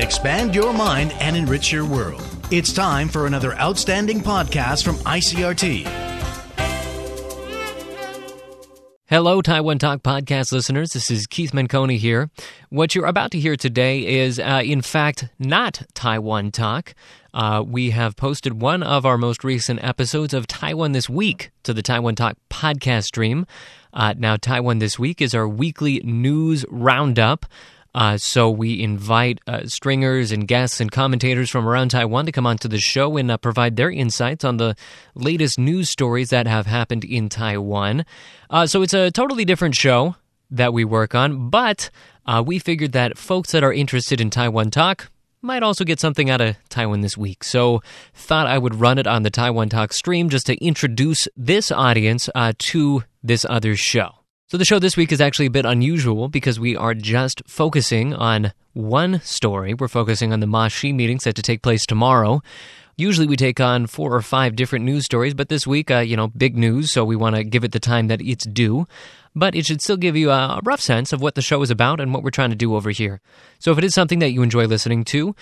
Expand your mind and enrich your world. It's time for another outstanding podcast from ICRT. Hello, Taiwan Talk podcast listeners. This is Keith Manconi here. What you're about to hear today is, in fact, not Taiwan Talk. We have posted one of our most recent episodes of Taiwan This Week to the Taiwan Talk podcast stream. Now, Taiwan This Week is our weekly news roundup. So we invite stringers and guests and commentators from around Taiwan to come onto the show and provide their insights on the latest news stories that have happened in Taiwan. So it's a totally different show that we work on, but we figured that folks that are interested in Taiwan Talk might also get something out of Taiwan This Week. So thought I would run it on the Taiwan Talk stream just to introduce this audience to this other show. So the show this week is actually a bit unusual because we are just focusing on one story. We're focusing on the Ma Xi meeting set to take place tomorrow. Usually we take on 4 or 5 different news stories, but this week, big news, so we want to give it the time that it's due. But it should still give you a rough sense of what the show is about and what we're trying to do over here. So if it is something that you enjoy listening to,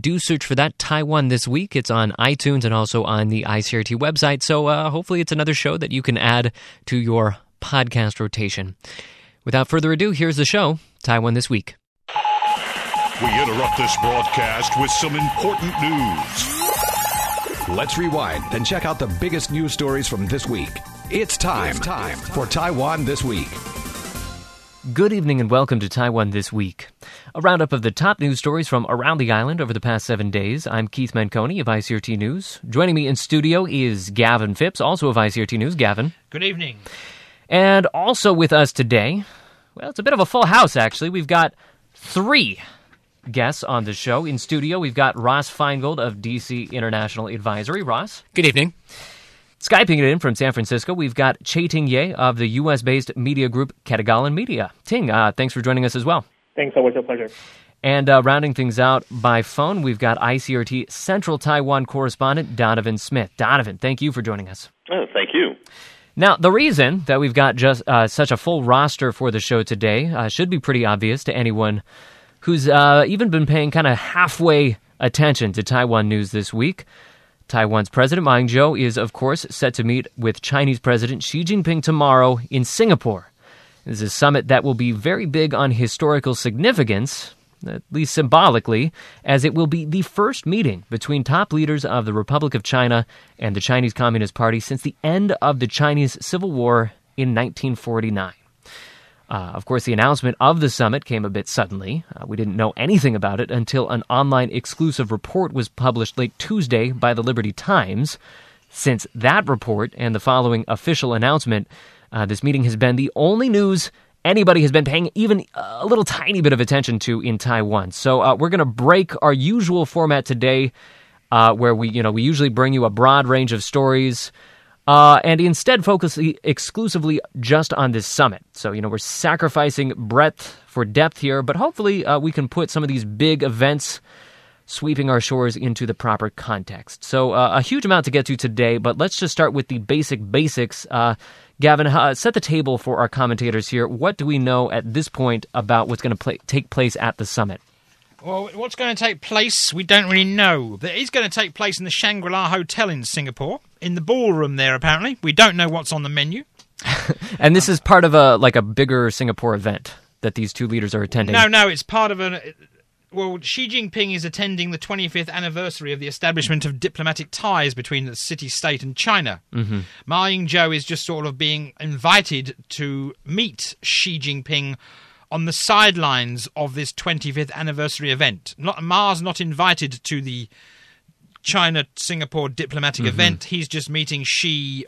do search for that Taiwan This Week. It's on iTunes and also on the ICRT website, so hopefully it's another show that you can add to your podcast rotation. Without further ado, here's the show, Taiwan This Week. We interrupt this broadcast with some important news. Let's rewind and check out the biggest news stories from this week. It's time for Taiwan This Week. Good evening and welcome to Taiwan This Week, a roundup of the top news stories from around the island over the past 7 days. I'm Keith Manconi of ICRT News. Joining me in studio is Gavin Phipps, also of ICRT News. Gavin. Good evening. And also with us today, well, it's a bit of a full house, actually. We've got 3 guests on the show. In studio, we've got Ross Feingold of DC International Advisory. Ross. Good evening. Skyping it in from San Francisco, we've got Chiatung Yeh of the U.S.-based media group Katagalan Media. Ting, thanks for joining us as well. Thanks, always a pleasure. And rounding things out by phone, we've got ICRT Central Taiwan correspondent Donovan Smith. Donovan, thank you for joining us. Oh, thank you. Now, the reason that we've got just such a full roster for the show today should be pretty obvious to anyone who's even been paying kind of halfway attention to Taiwan news this week. Taiwan's President Ma Ying-jeou is, of course, set to meet with Chinese President Xi Jinping tomorrow in Singapore. This is a summit that will be very big on historical significance, at least symbolically, as it will be the first meeting between top leaders of the Republic of China and the Chinese Communist Party since the end of the Chinese Civil War in 1949. Of course, the announcement of the summit came a bit suddenly. We didn't know anything about it until an online exclusive report was published late Tuesday by the Liberty Times. Since that report and the following official announcement, this meeting has been the only news anybody has been paying even a little tiny bit of attention to in Taiwan. So we're going to break our usual format today where we usually bring you a broad range of stories and instead focus exclusively just on this summit. So, we're sacrificing breadth for depth here, but hopefully we can put some of these big events sweeping our shores into the proper context. So a huge amount to get to today, but let's just start with the basics. Gavin, set the table for our commentators here. What do we know at this point about what's going to take place at the summit? Well, what's going to take place, we don't really know. But it is going to take place in the Shangri-La Hotel in Singapore, in the ballroom there, apparently. We don't know what's on the menu. And this is part of a bigger Singapore event that these two leaders are attending. No, it's part of an... Well, Xi Jinping is attending the 25th anniversary of the establishment of diplomatic ties between the city-state and China. Mm-hmm. Ma Ying-jeou is just sort of being invited to meet Xi Jinping on the sidelines of this 25th anniversary event. Ma's not invited to the China-Singapore diplomatic mm-hmm. event. He's just meeting Xi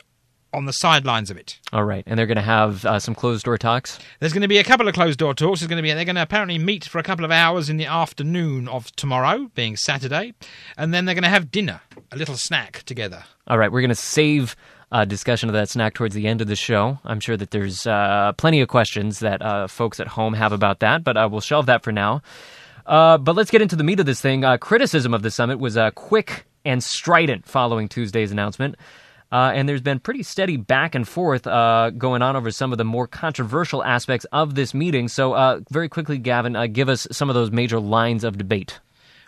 on the sidelines of it. All right. And they're going to have some closed-door talks? There's going to be a couple of closed-door talks. They're going to apparently meet for a couple of hours in the afternoon of tomorrow, being Saturday, and then they're going to have dinner, a little snack together. All right. We're going to save discussion of that snack towards the end of the show. I'm sure that there's plenty of questions that folks at home have about that, but we'll shelve that for now. But let's get into the meat of this thing. Criticism of the summit was quick and strident following Tuesday's announcement. And there's been pretty steady back and forth going on over some of the more controversial aspects of this meeting. So very quickly, Gavin, give us some of those major lines of debate.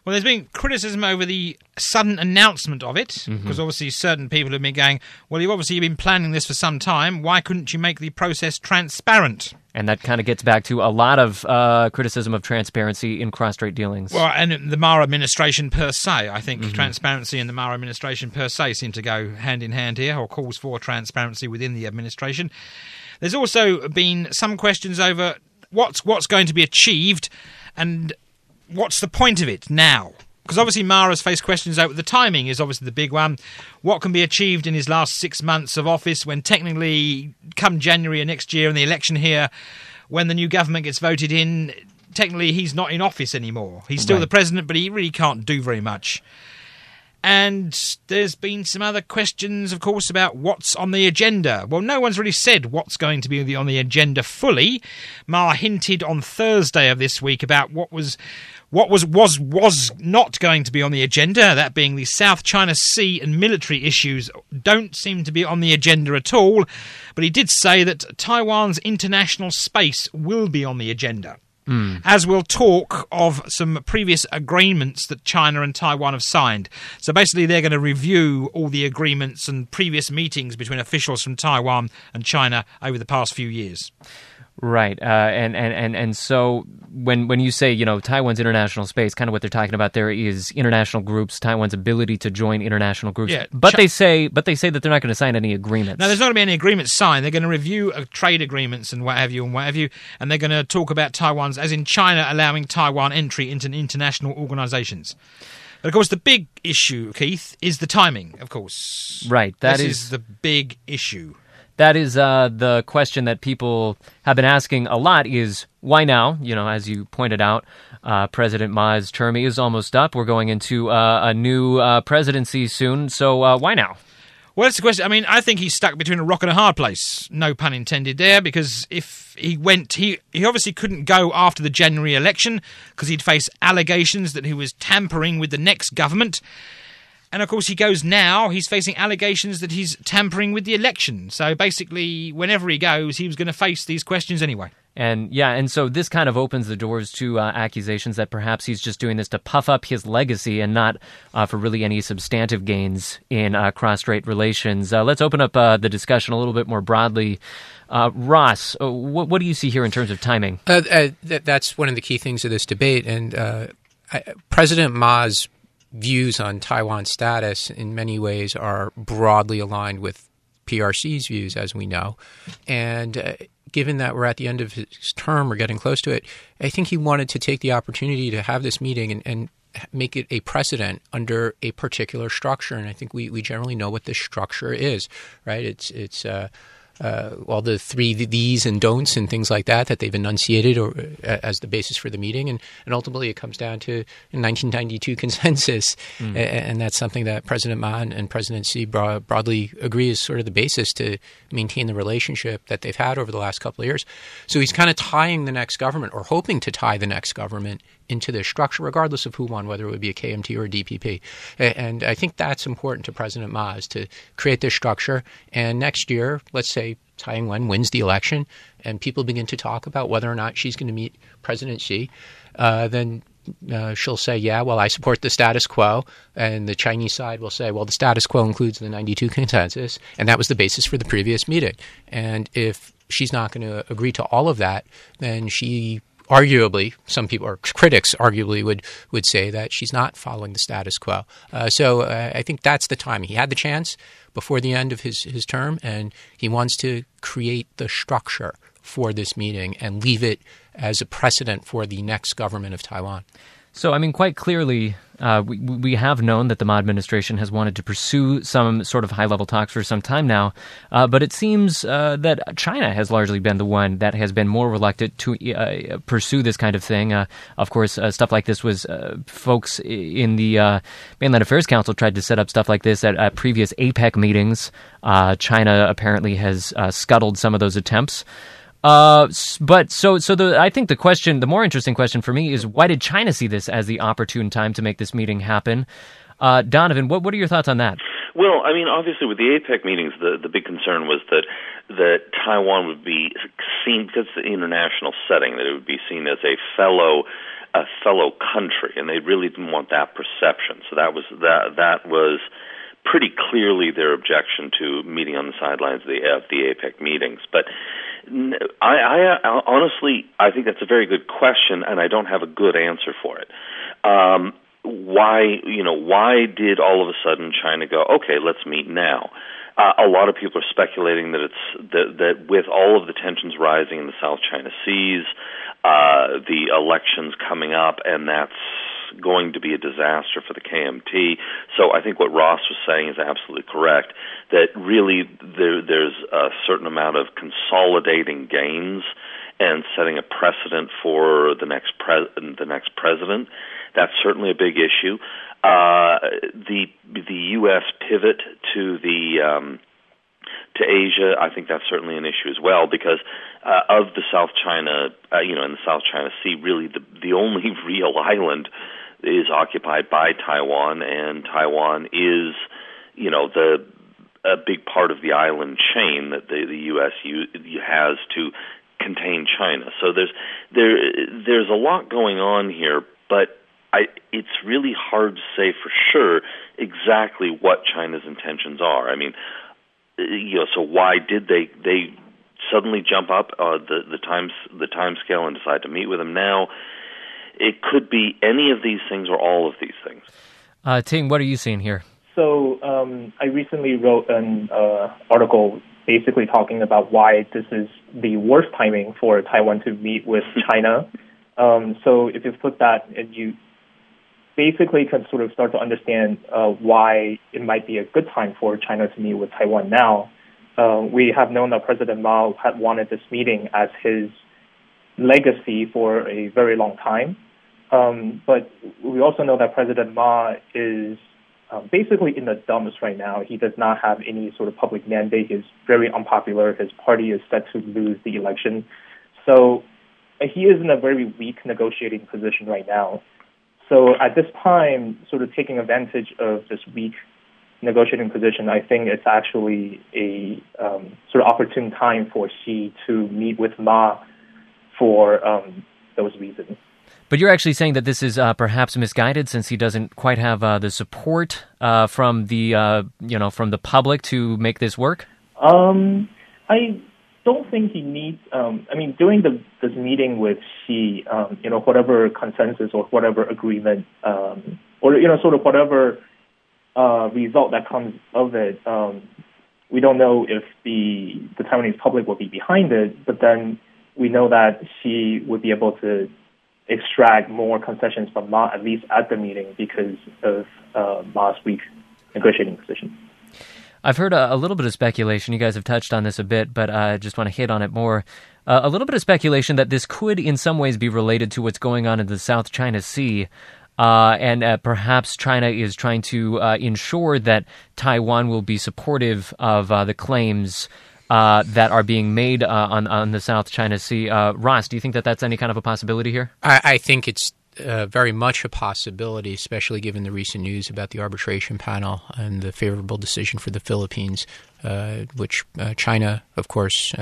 Well, there's been criticism over the sudden announcement of it, because obviously certain people have been going, well, you've been planning this for some time. Why couldn't you make the process transparent? And that kind of gets back to a lot of criticism of transparency in cross-strait dealings. Well, and the Ma administration per se. I think transparency and the Ma administration per se seem to go hand in hand here, or calls for transparency within the administration. There's also been some questions over what's going to be achieved and what's the point of it now? Because obviously Ma has faced questions over the timing is obviously the big one. What can be achieved in his last 6 months of office when technically come January of next year and the election here, when the new government gets voted in, technically he's not in office anymore. He's still the president, but he really can't do very much. And there's been some other questions, of course, about what's on the agenda. Well, no one's really said what's going to be on the agenda fully. Ma hinted on Thursday of this week about what was not going to be on the agenda, that being the South China Sea and military issues don't seem to be on the agenda at all. But he did say that Taiwan's international space will be on the agenda. As we'll talk of some previous agreements that China and Taiwan have signed. So basically they're going to review all the agreements and previous meetings between officials from Taiwan and China over the past few years. Right. And so when you say, you know, Taiwan's international space, kind of what they're talking about there is international groups, Taiwan's ability to join international groups. Yeah, but they say that they're not going to sign any agreements. No, there's not going to be any agreements signed. They're going to review trade agreements and what have you. And they're going to talk about Taiwan's, as in China, allowing Taiwan entry into international organizations. But of course, the big issue, Keith, is the timing, of course. Right. This is the big issue. That is the question that people have been asking a lot is, why now? You know, as you pointed out, President Ma's term is almost up. We're going into a new presidency soon. So why now? Well, that's the question. I mean, I think he's stuck between a rock and a hard place. No pun intended there, because if he went, he obviously couldn't go after the January election because he'd face allegations that he was tampering with the next government. And, of course, he goes now. He's facing allegations that he's tampering with the election. So, basically, whenever he goes, he was going to face these questions anyway. And, yeah, and so this kind of opens the doors to accusations that perhaps he's just doing this to puff up his legacy and not for really any substantive gains in cross-strait relations. Let's open up the discussion a little bit more broadly. Ross, what do you see here in terms of timing? That's one of the key things of this debate. And President Ma's views on Taiwan's status in many ways are broadly aligned with PRC's views, as we know. And given that we're at the end of his term, we're getting close to it, I think he wanted to take the opportunity to have this meeting and make it a precedent under a particular structure. And I think we generally know what this structure is, right? It's all the three these and don'ts and things like that they've enunciated or, as the basis for the meeting. And ultimately, it comes down to a 1992 consensus. And that's something that President Ma and President Xi broadly agree is sort of the basis to maintain the relationship that they've had over the last couple of years. So he's kind of tying the next government or hoping to tie the next government into this structure, regardless of who won, whether it would be a KMT or a DPP. And I think that's important to President Ma is to create this structure. And next year, let's say Tsai Ing-wen wins the election and people begin to talk about whether or not she's going to meet President Xi, then she'll say, yeah, well, I support the status quo. And the Chinese side will say, well, the status quo includes the 92 consensus. And that was the basis for the previous meeting. And if she's not going to agree to all of that, then she arguably, some people or critics arguably would say that she's not following the status quo. So I think that's the time. He had the chance before the end of his term, and he wants to create the structure for this meeting and leave it as a precedent for the next government of Taiwan. So, I mean, quite clearly, we have known that the Ma administration has wanted to pursue some sort of high-level talks for some time now, but it seems that China has largely been the one that has been more reluctant to pursue this kind of thing. Of course, stuff like this was folks in the Mainland Affairs Council tried to set up stuff like this at previous APEC meetings. China apparently has scuttled some of those attempts. I think the more interesting question for me is why did China see this as the opportune time to make this meeting happen? Donovan, what are your thoughts on that? Well, I mean, obviously with the APEC meetings, the big concern was that Taiwan would be seen, because it's the international setting, that it would be seen as a fellow fellow country, and they really didn't want that perception. So that was pretty clearly their objection to meeting on the sidelines of the APEC meetings. But I honestly, I think that's a very good question, and I don't have a good answer for it. Why did all of a sudden China go, okay, let's meet now? A lot of people are speculating that with all of the tensions rising in the South China Seas, the elections coming up, and that's going to be a disaster for the KMT. So I think what Ross was saying is absolutely correct, that really there's a certain amount of consolidating gains and setting a precedent for the next president. That's certainly a big issue. The U.S. pivot to Asia, I think that's certainly an issue as well, because of the South China, in the South China Sea, really the only real island is occupied by Taiwan, and Taiwan is, a big part of the island chain that the U.S. has to contain China. So there's a lot going on here, but it's really hard to say for sure exactly what China's intentions are. I mean, so why did they suddenly jump up the time scale and decide to meet with him now? It could be any of these things or all of these things. Ting, what are you seeing here? So I recently wrote an article basically talking about why this is the worst timing for Taiwan to meet with China. So if you put that, you basically can sort of start to understand why it might be a good time for China to meet with Taiwan now. We have known that President Mao had wanted this meeting as his legacy for a very long time. But we also know that President Ma is basically in the dumps right now. He does not have any sort of public mandate. He's very unpopular. His party is set to lose the election. So he is in a very weak negotiating position right now. So at this time, sort of taking advantage of this weak negotiating position, I think it's actually a sort of opportune time for Xi to meet with Ma for those reasons. But you're actually saying that this is perhaps misguided, since he doesn't quite have the support from the public to make this work? I don't think he needs. During this meeting with Xi, whatever consensus or whatever agreement, whatever result that comes of it, we don't know if the Taiwanese public will be behind it. But then we know that Xi would be able to extract more concessions from Ma, at least at the meeting, because of Ma's weak negotiating position. I've heard a little bit of speculation. You guys have touched on this a bit, but I just want to hit on it more. A little bit of speculation that this could in some ways be related to what's going on in the South China Sea, and perhaps China is trying to ensure that Taiwan will be supportive of the claims that are being made on the South China Sea. Ross, do you think that that's any kind of a possibility here? I think it's very much a possibility, especially given the recent news about the arbitration panel and the favorable decision for the Philippines, which China, of course,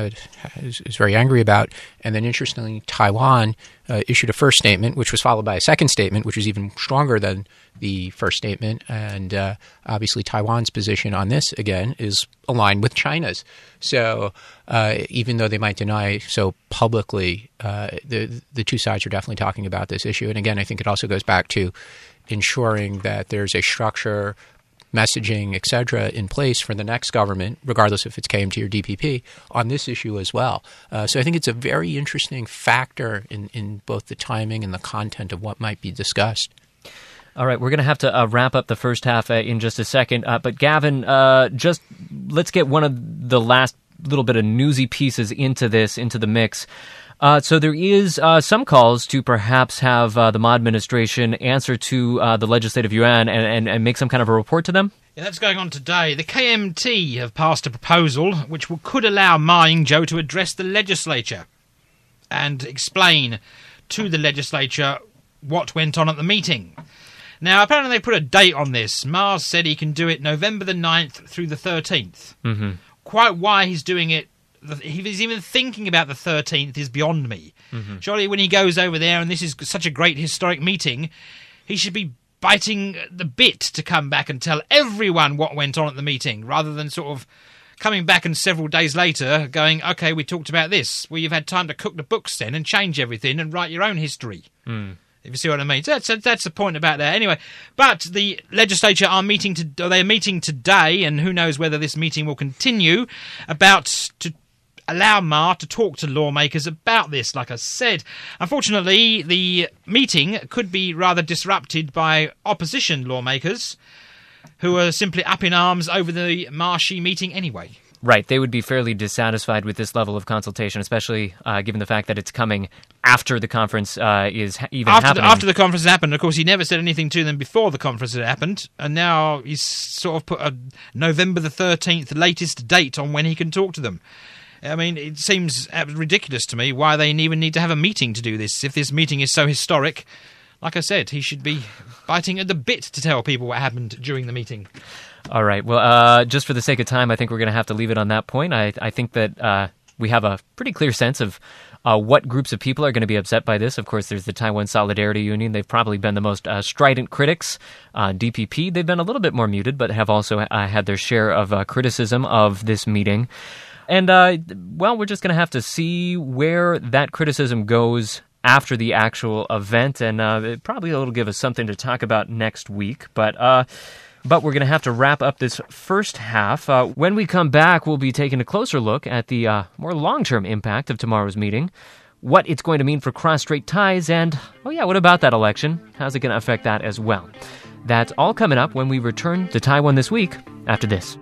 is very angry about. And then, interestingly, Taiwan issued a first statement, which was followed by a second statement, which was even stronger than the first statement. And obviously, Taiwan's position on this, again, is aligned with China's. So even though they might deny so publicly, the two sides are definitely talking about this issue. And again, I think it also goes back to ensuring that there's a structure, messaging, et cetera, in place for the next government, regardless if it's KMT or DPP, on this issue as well. So I think it's a very interesting factor in both the timing and the content of what might be discussed. All right, we're going to have to wrap up the first half in just a second. But Gavin, just let's get one of the last little bit of newsy pieces into the mix. So there is some calls to perhaps have the Ma administration answer to the Legislative Yuan and make some kind of a report to them? Yeah, that's going on today. The KMT have passed a proposal which could allow Ma Ying-jeou to address the legislature and explain to the legislature what went on at the meeting. Now, apparently they put a date on this. Ma said he can do it November the 9th through the 13th. Mm-hmm. Quite why he's doing it he was even thinking about the 13th is beyond me. Mm-hmm. Surely when he goes over there, and this is such a great historic meeting, he should be biting the bit to come back and tell everyone what went on at the meeting, rather than sort of coming back and several days later going, okay, we talked about this. Well, you've had time to cook the books then and change everything and write your own history. Mm. If you see what I mean. So that's the point about that. Anyway, but the legislature are meeting to, they're meeting today, and who knows whether this meeting will continue, about to allow Ma to talk to lawmakers about this, like I said. Unfortunately, the meeting could be rather disrupted by opposition lawmakers who are simply up in arms over the Ma-Xi meeting anyway. Right, they would be fairly dissatisfied with this level of consultation, especially given the fact that it's coming after the conference is happening. After the conference happened, of course, he never said anything to them before the conference had happened, and now he's sort of put a November the 13th latest date on when he can talk to them. I mean, it seems ridiculous to me why they even need to have a meeting to do this. If this meeting is so historic, like I said, he should be biting at the bit to tell people what happened during the meeting. All right. Well, just for the sake of time, I think we're going to have to leave it on that point. I think that we have a pretty clear sense of what groups of people are going to be upset by this. Of course, there's the Taiwan Solidarity Union. They've probably been the most strident critics. DPP, they've been a little bit more muted, but have also had their share of criticism of this meeting. And, well, we're just going to have to see where that criticism goes after the actual event. And it probably will give us something to talk about next week. But we're going to have to wrap up this first half. When we come back, we'll be taking a closer look at the more long-term impact of tomorrow's meeting, what it's going to mean for cross-strait ties, and, oh yeah, what about that election? How's it going to affect that as well? That's all coming up when we return to Taiwan This Week after this.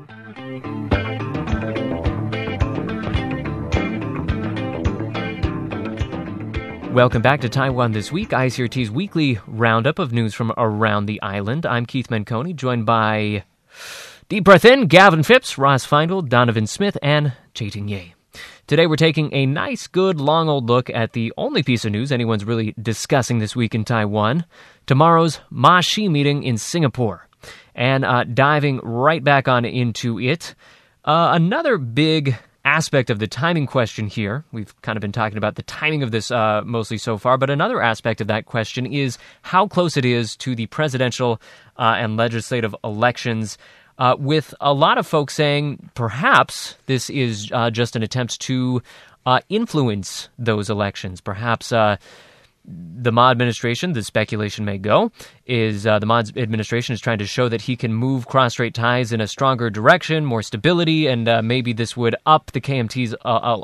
Welcome back to Taiwan This Week, ICRT's weekly roundup of news from around the island. I'm Keith Manconi, joined by, deep breath in, Gavin Phipps, Ross Feingold, Donovan Smith, and Chiatung Yeh. Today we're taking a nice, good, long old look at the only piece of news anyone's really discussing this week in Taiwan, tomorrow's Ma Xi meeting in Singapore. And diving right back on into it, another big aspect of the timing question here. We've kind of been talking about the timing of this mostly so far, but another aspect of that question is how close it is to the presidential and legislative elections, with a lot of folks saying perhaps this is just an attempt to influence those elections. Perhaps the Ma administration, the speculation may go, is the Ma administration is trying to show that he can move cross-strait ties in a stronger direction, more stability, and maybe this would up the KMT's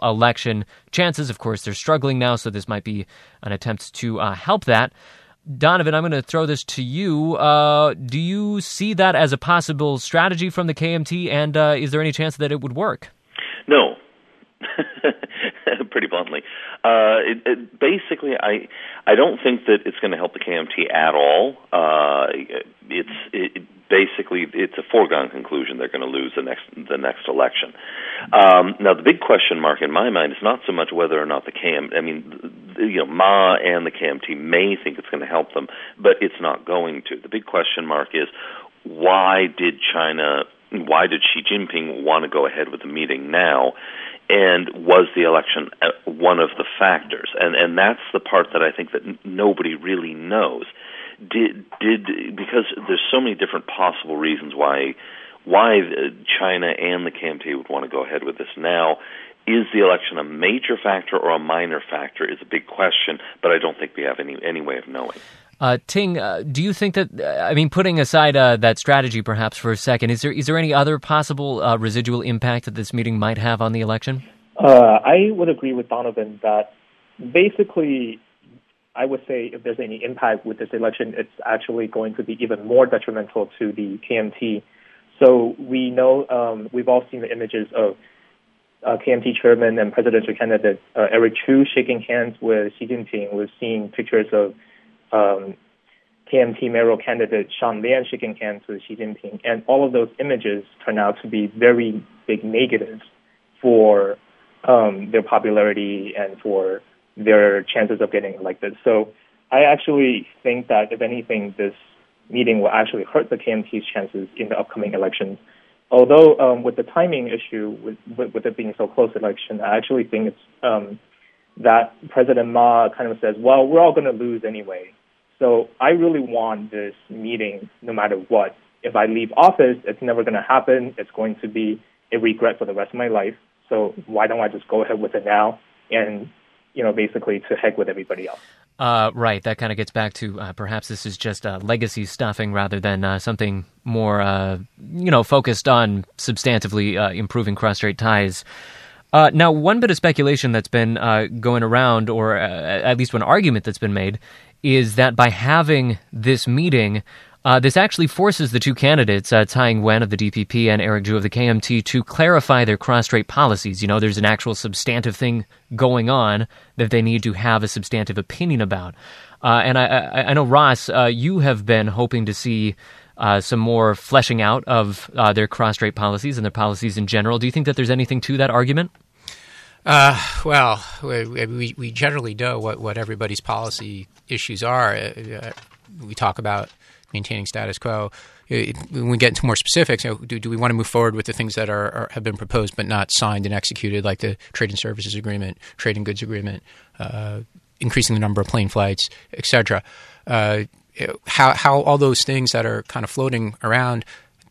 election chances. Of course, they're struggling now, so this might be an attempt to help that. Donovan, I'm going to throw this to you. Do you see that as a possible strategy from the KMT, and is there any chance that it would work? No. Pretty bluntly. Basically, I don't think that it's going to help the KMT at all. It's a foregone conclusion they're going to lose the next election. Now, the big question mark in my mind is not so much whether or not Ma and the KMT may think it's going to help them, but it's not going to. The big question mark is why did Xi Jinping want to go ahead with the meeting now? And was the election one of the factors? And that's the part that I think that nobody really knows. Because there's so many different possible reasons why China and the KMT would want to go ahead with this now. Is the election a major factor or a minor factor is a big question, but I don't think we have any way of knowing. Ting, do you think that, putting aside that strategy perhaps for a second, is there any other possible residual impact that this meeting might have on the election? I would agree with Donovan that basically I would say if there's any impact with this election, it's actually going to be even more detrimental to the KMT. So we know we've all seen the images of KMT chairman and presidential candidate Eric Chu shaking hands with Xi Jinping. We've seen pictures of KMT mayoral candidate Sean Lian shaking hands with Xi Jinping, and all of those images turn out to be very big negatives for their popularity and for their chances of getting elected. So I actually think that, if anything, this meeting will actually hurt the KMT's chances in the upcoming elections. Although with the timing issue, with it being so close to election, I actually think it's that President Ma kind of says, well, we're all going to lose anyway. So I really want this meeting no matter what. If I leave office, it's never going to happen. It's going to be a regret for the rest of my life. So why don't I just go ahead with it now and, you know, basically to heck with everybody else. Right. That kind of gets back to perhaps this is just legacy stuffing rather than something more, focused on substantively improving cross-strait ties. Now, one bit of speculation that's been going around, or at least one argument that's been made, is that by having this meeting, this actually forces the two candidates, Tsai Ing-wen of the DPP and Eric Chu of the KMT, to clarify their cross-strait policies. You know, there's an actual substantive thing going on that they need to have a substantive opinion about. And I know, Ross, you have been hoping to see some more fleshing out of their cross-strait policies and their policies in general. Do you think that there's anything to that argument? Well, we generally know what everybody's policy issues are. We talk about maintaining status quo. When we get into more specifics, you know, do we want to move forward with the things that have been proposed but not signed and executed, like the trade and services agreement, trade and goods agreement, increasing the number of plane flights, et cetera? How all those things that are kind of floating around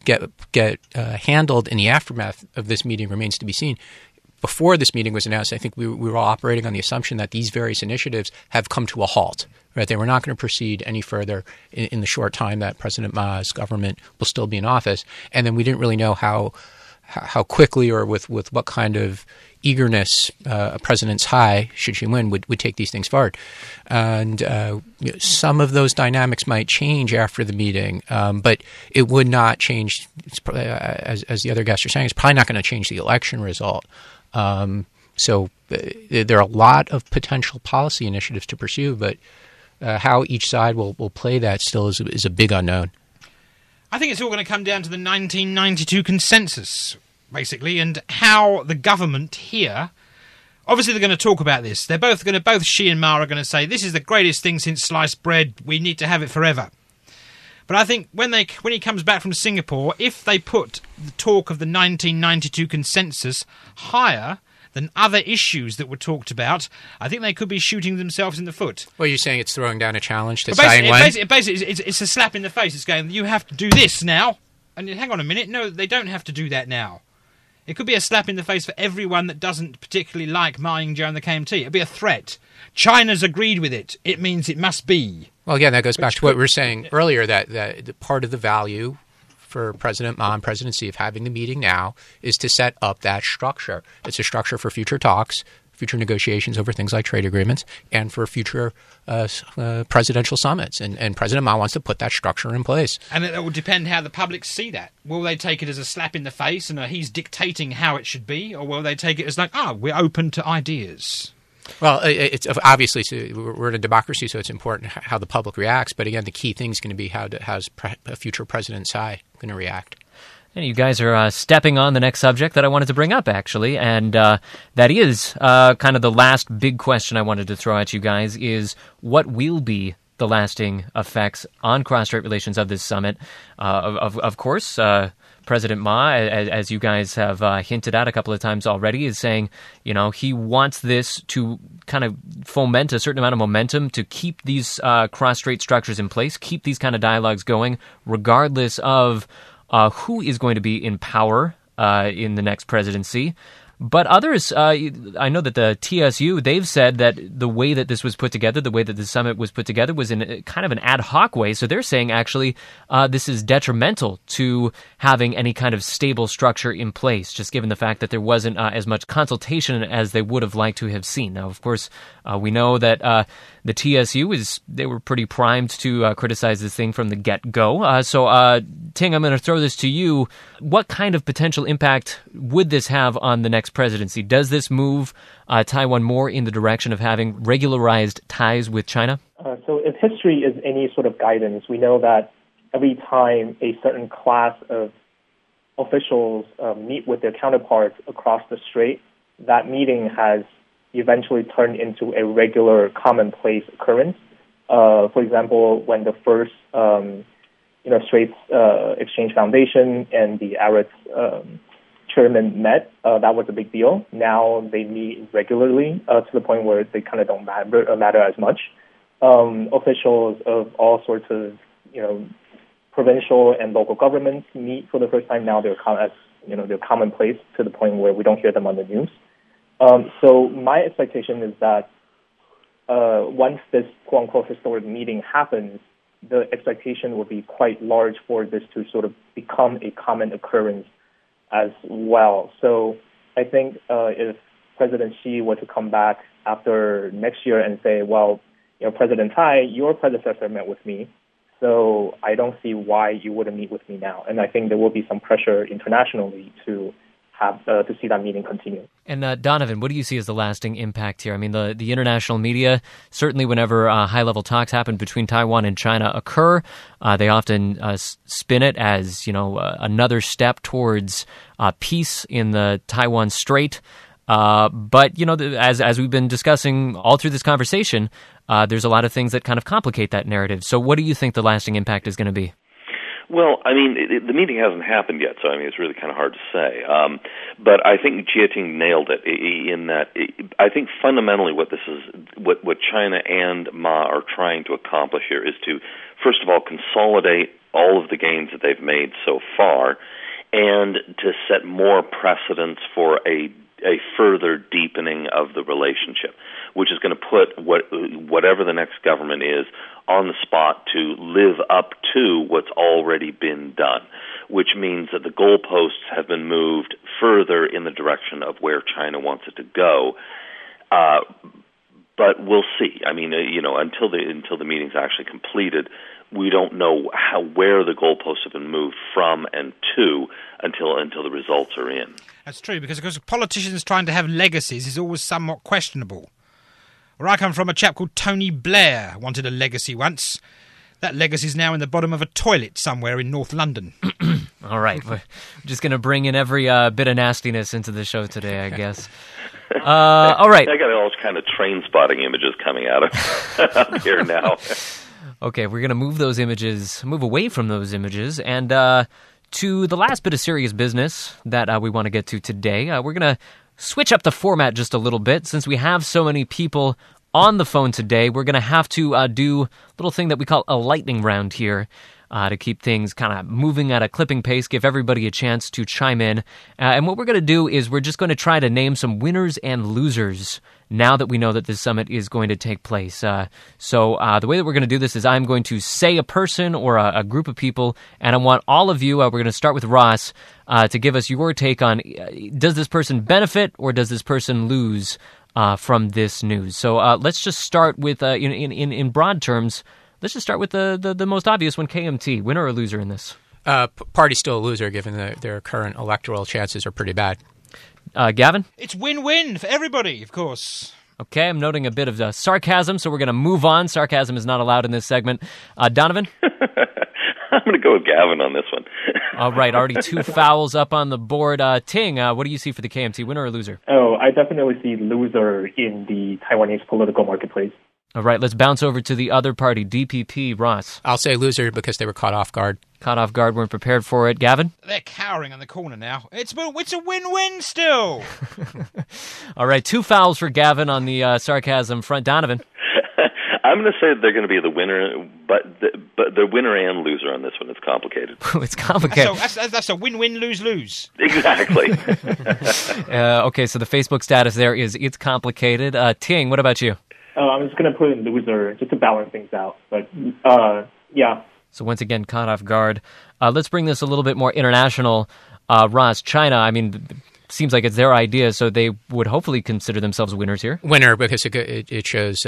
get handled in the aftermath of this meeting remains to be seen. Before this meeting was announced, I think we were all operating on the assumption that these various initiatives have come to a halt. Right? They were not going to proceed any further in the short time that President Ma's government will still be in office. And then we didn't really know how quickly or with what kind of eagerness a president's high, should she win, would take these things forward. And some of those dynamics might change after the meeting, but it would not change, as the other guests are saying, it's probably not going to change the election result. So there are a lot of potential policy initiatives to pursue, but how each side will play that still is a big unknown. I think it's all going to come down to the 1992 consensus, basically, and how the government here. Obviously, they're going to talk about this. They're both Xi and Ma are going to say this is the greatest thing since sliced bread. We need to have it forever. But I think when he comes back from Singapore, if they put the talk of the 1992 consensus higher than other issues that were talked about, I think they could be shooting themselves in the foot. Well, you're saying it's throwing down a challenge to Tsai Ing-wen? Basically, it's a slap in the face. It's going, you have to do this now. And hang on a minute. No, they don't have to do that now. It could be a slap in the face for everyone that doesn't particularly like Ma Ying-jeou and the KMT. It'd be a threat. China's agreed with it. It means it must be. Well, again, that goes back to what we were saying earlier, that part of the value for President Ma and President Xi of having the meeting now is to set up that structure. It's a structure for future talks, future negotiations over things like trade agreements, and for future presidential summits. And President Ma wants to put that structure in place. And it will depend how the public see that. Will they take it as a slap in the face and he's dictating how it should be? Or will they take it as like, we're open to ideas? Well, it's obviously we're in a democracy, so it's important how the public reacts. But again, the key thing is going to be how's a future President Tsai going to react. And you guys are stepping on the next subject that I wanted to bring up, actually, and that is kind of the last big question I wanted to throw at you guys is what will be the lasting effects on cross-strait relations of this summit? Of course. President Ma, as you guys have hinted at a couple of times already, is saying, you know, he wants this to kind of foment a certain amount of momentum to keep these cross-strait structures in place, keep these kind of dialogues going, regardless of who is going to be in power in the next presidency. But others, I know that the TSU, they've said that the way that this was put together, the way that the summit was put together was in kind of an ad hoc way. So they're saying, actually, this is detrimental to having any kind of stable structure in place, just given the fact that there wasn't as much consultation as they would have liked to have seen. Now, of course, we know that the TSU, they were pretty primed to criticize this thing from the get-go. So, Ting, I'm going to throw this to you. What kind of potential impact would this have on the next presidency? Does this move Taiwan more in the direction of having regularized ties with China? So if history is any sort of guidance, we know that every time a certain class of officials meet with their counterparts across the strait, that meeting has eventually turned into a regular commonplace occurrence. For example, when the first Straits Exchange Foundation and the Arab chairman met. That was a big deal. Now they meet regularly to the point where they kind of don't matter as much. Officials of all sorts of, provincial and local governments meet for the first time. Now they're commonplace to the point where we don't hear them on the news. So my expectation is that once this quote-unquote historic meeting happens, the expectation will be quite large for this to sort of become a common occurrence as well. So I think if President Xi were to come back after next year and say, well, President Tsai, your predecessor met with me, so I don't see why you wouldn't meet with me now. And I think there will be some pressure internationally to see that meeting continue. And Donovan, what do you see as the lasting impact here? I mean, the international media, certainly whenever high-level talks happen between Taiwan and China occur, they often spin it as, another step towards peace in the Taiwan Strait. But, as we've been discussing all through this conversation, there's a lot of things that kind of complicate that narrative. So what do you think the lasting impact is going to be? Well, I mean, the meeting hasn't happened yet, so I mean, it's really kind of hard to say. But I think Chiating nailed it in that I think fundamentally what China and Ma are trying to accomplish here is to, first of all, consolidate all of the gains that they've made so far and to set more precedents for a further deepening of the relationship, which is going to put whatever the next government is on the spot to live up to what's already been done, which means that the goalposts have been moved further in the direction of where China wants it to go. But we'll see. I mean, until the meeting's actually completed, we don't know where the goalposts have been moved from and to until the results are in. That's true, because politicians trying to have legacies is always somewhat questionable. Where I come from, a chap called Tony Blair wanted a legacy once. That legacy is now in the bottom of a toilet somewhere in North London. All right, we're just going to bring in every bit of nastiness into the show today, I guess. All right. I got all kind of train-spotting images coming out of here now. Okay, we're going to move away from those images, and to the last bit of serious business that we want to get to today. We're going to switch up the format just a little bit. Since we have so many people on the phone today, we're going to have to do a little thing that we call a lightning round here to keep things kind of moving at a clipping pace, give everybody a chance to chime in. And what we're going to do is we're just going to try to name some winners and losers now that we know that this summit is going to take place. So the way that we're going to do this is I'm going to say a person or a group of people, and I want all of you, we're going to start with Ross, to give us your take on does this person benefit or does this person lose from this news? So let's just start with, in broad terms, let's just start with the most obvious one, KMT. Winner or loser in this? Party's still a loser, given their current electoral chances are pretty bad. Gavin? It's win-win for everybody, of course. Okay, I'm noting a bit of sarcasm, so we're going to move on. Sarcasm is not allowed in this segment. Donovan? I'm going to go with Gavin on this one. All right, already two fouls up on the board. Ting, what do you see for the KMT, winner or loser? Oh, I definitely see loser in the Taiwanese political marketplace. All right, let's bounce over to the other party, DPP, Ross. I'll say loser because they were caught off guard. Caught off guard, weren't prepared for it. Gavin? They're cowering in the corner now. It's a win-win still. All right, two fouls for Gavin on the sarcasm front. Donovan? I'm going to say they're going to be the winner, but the winner and loser on this one. It's complicated. It's complicated. That's a win-win, lose-lose. Exactly. Okay, so the Facebook status there is it's complicated. Ting, what about you? I'm just going to put in loser just to balance things out. But, yeah. So once again, caught off guard. Let's bring this a little bit more international. Ross, China, I mean, seems like it's their idea, so they would hopefully consider themselves winners here. Winner, because it shows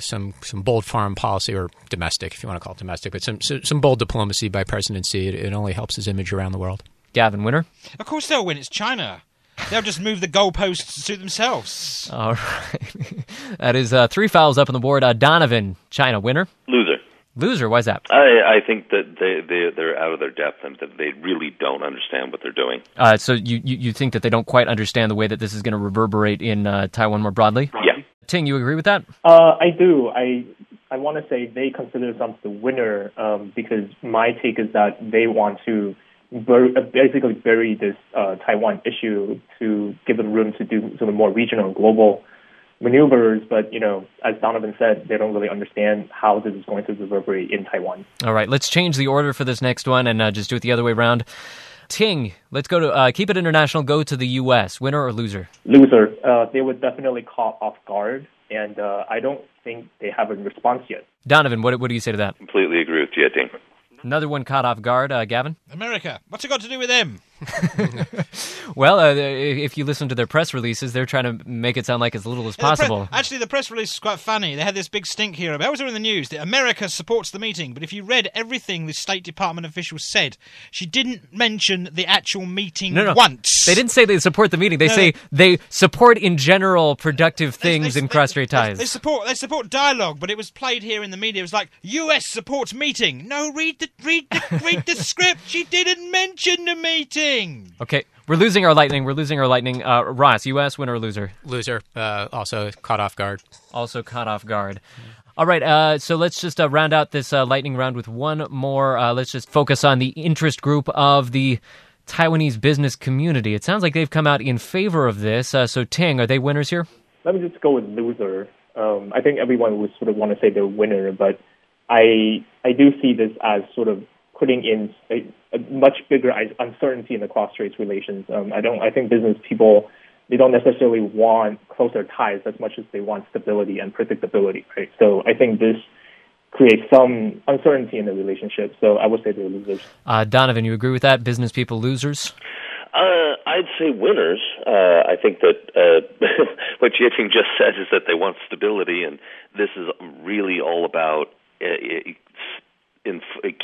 some bold foreign policy, or domestic, if you want to call it domestic, but some bold diplomacy by President Xi. It only helps his image around the world. Gavin, winner? Of course they'll win. It's China. They'll just move the goalposts to suit themselves. All right. That is three fouls up on the board. Donovan, China, winner? Loser. Loser, why is that? I think that they're out of their depth and that they really don't understand what they're doing. So you think that they don't quite understand the way that this is going to reverberate in Taiwan more broadly? Yeah. Ting, you agree with that? I do. I I want to say they consider themselves the winner because my take is that they want to basically bury this Taiwan issue to give them room to do sort of more regional and global maneuvers. But, you know, as Donovan said, they don't really understand how this is going to reverberate in Taiwan. All right, let's change the order for this next one and just do it the other way around. Ting, let's go to keep it international, go to the U.S. Winner or loser? Loser. They were definitely caught off guard, and I don't think they have a response yet. Donovan, what do you say to that? Completely agree with Chiatung. Another one caught off guard. Gavin? America. What's it got to do with them? Well, if you listen to their press releases, they're trying to make it sound like as little as possible. Actually, the press release is quite funny. They had this big stink here about it was in the news that America supports the meeting, but if you read everything the State Department official said, she didn't mention the actual meeting once. They didn't say they support the meeting. They say they support in general productive things in cross-strait ties. They support dialogue, but it was played here in the media. It was like U.S. supports meeting. No, read the script. She didn't mention the meeting. Okay, we're losing our lightning. Ross, U.S. winner or loser? Loser. Also caught off guard. All right, so let's just round out this lightning round with one more. Let's just focus on the interest group of the Taiwanese business community. It sounds like they've come out in favor of this. So, Ting, are they winners here? Let me just go with loser. I think everyone would sort of want to say they're winner, but I do see this as sort of putting in a much bigger uncertainty in the cross-strait relations. I think business people, they don't necessarily want closer ties as much as they want stability and predictability, right? So I think this creates some uncertainty in the relationship. So I would say they're losers. Donovan, you agree with that? Business people losers? I'd say winners. I think that what Chiatung just said is that they want stability, and this is really all about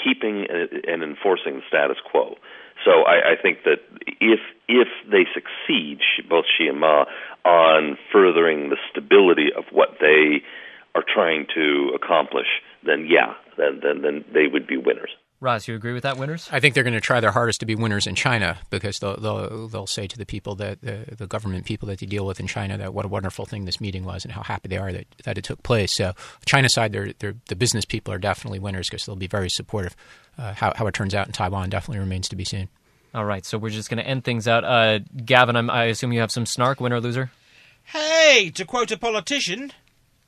keeping and enforcing the status quo. So I think that if they succeed, both Xi and Ma, on furthering the stability of what they are trying to accomplish, then they would be winners. Roz, you agree with that, winners? I think they're going to try their hardest to be winners in China because they'll say to the people that the government people that they deal with in China that what a wonderful thing this meeting was and how happy they are that it took place. So China side, the business people are definitely winners because they'll be very supportive. How it turns out in Taiwan definitely remains to be seen. All right, so we're just going to end things out. Gavin, I assume you have some snark, winner or loser? Hey, to quote a politician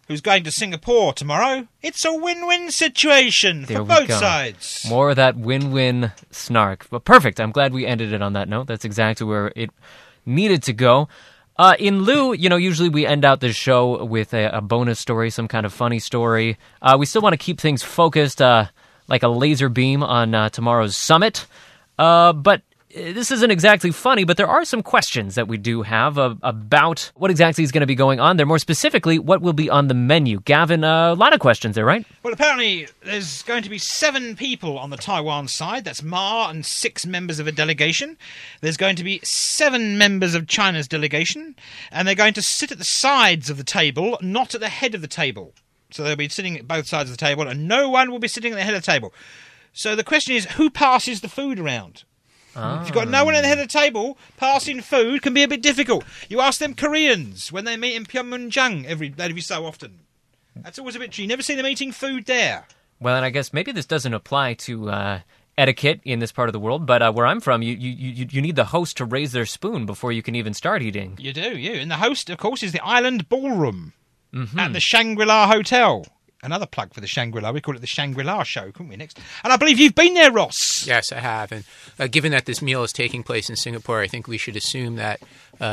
who's going to Singapore tomorrow, it's a win-win situation for both sides. More of that win-win snark. But perfect. I'm glad we ended it on that note. That's exactly where it needed to go. In lieu, usually we end out this show with a bonus story, some kind of funny story. We still want to keep things focused like a laser beam on tomorrow's summit. But this isn't exactly funny, but there are some questions that we do have about what exactly is going to be going on there. More specifically, what will be on the menu? Gavin, a lot of questions there, right? Well, apparently there's going to be 7 people on the Taiwan side. That's Ma and 6 members of a delegation. There's going to be 7 members of China's delegation, and they're going to sit at the sides of the table, not at the head of the table. So they'll be sitting at both sides of the table, and no one will be sitting at the head of the table. So the question is, who passes the food around? Oh. If you've got no one at the head of the table, passing food can be a bit difficult. You ask them Koreans when they meet in Pyongyang every so often. That's always a bit tricky. You never see them eating food there. Well, and I guess maybe this doesn't apply to etiquette in this part of the world, but where I'm from, you need the host to raise their spoon before you can even start eating. You do, you. And the host, of course, is the Island Ballroom at the Shangri-La Hotel. Another plug for the Shangri-La. We call it the Shangri-La Show, couldn't we, next? And I believe you've been there, Ross. Yes, I have. And given that this meal is taking place in Singapore, I think we should assume that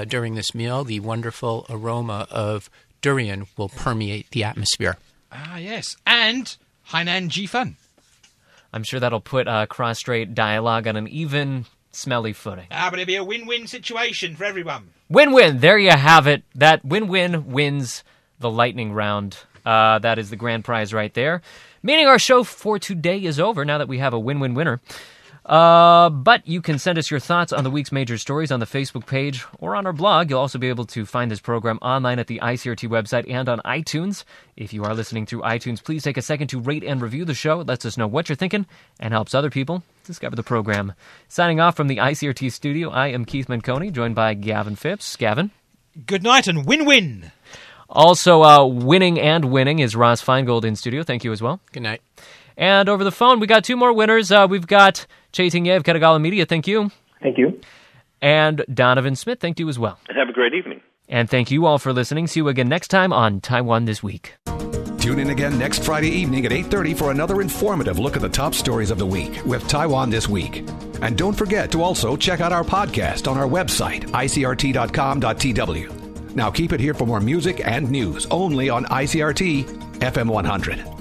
during this meal, the wonderful aroma of durian will permeate the atmosphere. Ah, yes. And Hainan Ji Fan. I'm sure that'll put cross-strait dialogue on an even smelly footing. Ah, but it'll be a win-win situation for everyone. Win-win. There you have it. That win-win wins the lightning round. That is the grand prize right there. Meaning our show for today is over now that we have a win-win winner. But you can send us your thoughts on the week's major stories on the Facebook page or on our blog. You'll also be able to find this program online at the ICRT website and on iTunes. If you are listening through iTunes, please take a second to rate and review the show. It lets us know what you're thinking and helps other people discover the program. Signing off from the ICRT studio, I am Keith Manconi, joined by Gavin Phipps. Gavin? Good night and win-win! Also winning is Ross Feingold in studio. Thank you as well. Good night. And over the phone, we got two more winners. We've got Chiatung Yeh of Katagalan Media. Thank you. Thank you. And Donovan Smith. Thank you as well. And have a great evening. And thank you all for listening. See you again next time on Taiwan This Week. Tune in again next Friday evening at 8:30 for another informative look at the top stories of the week with Taiwan This Week. And don't forget to also check out our podcast on our website, icrt.com.tw. Now keep it here for more music and news only on ICRT FM 100.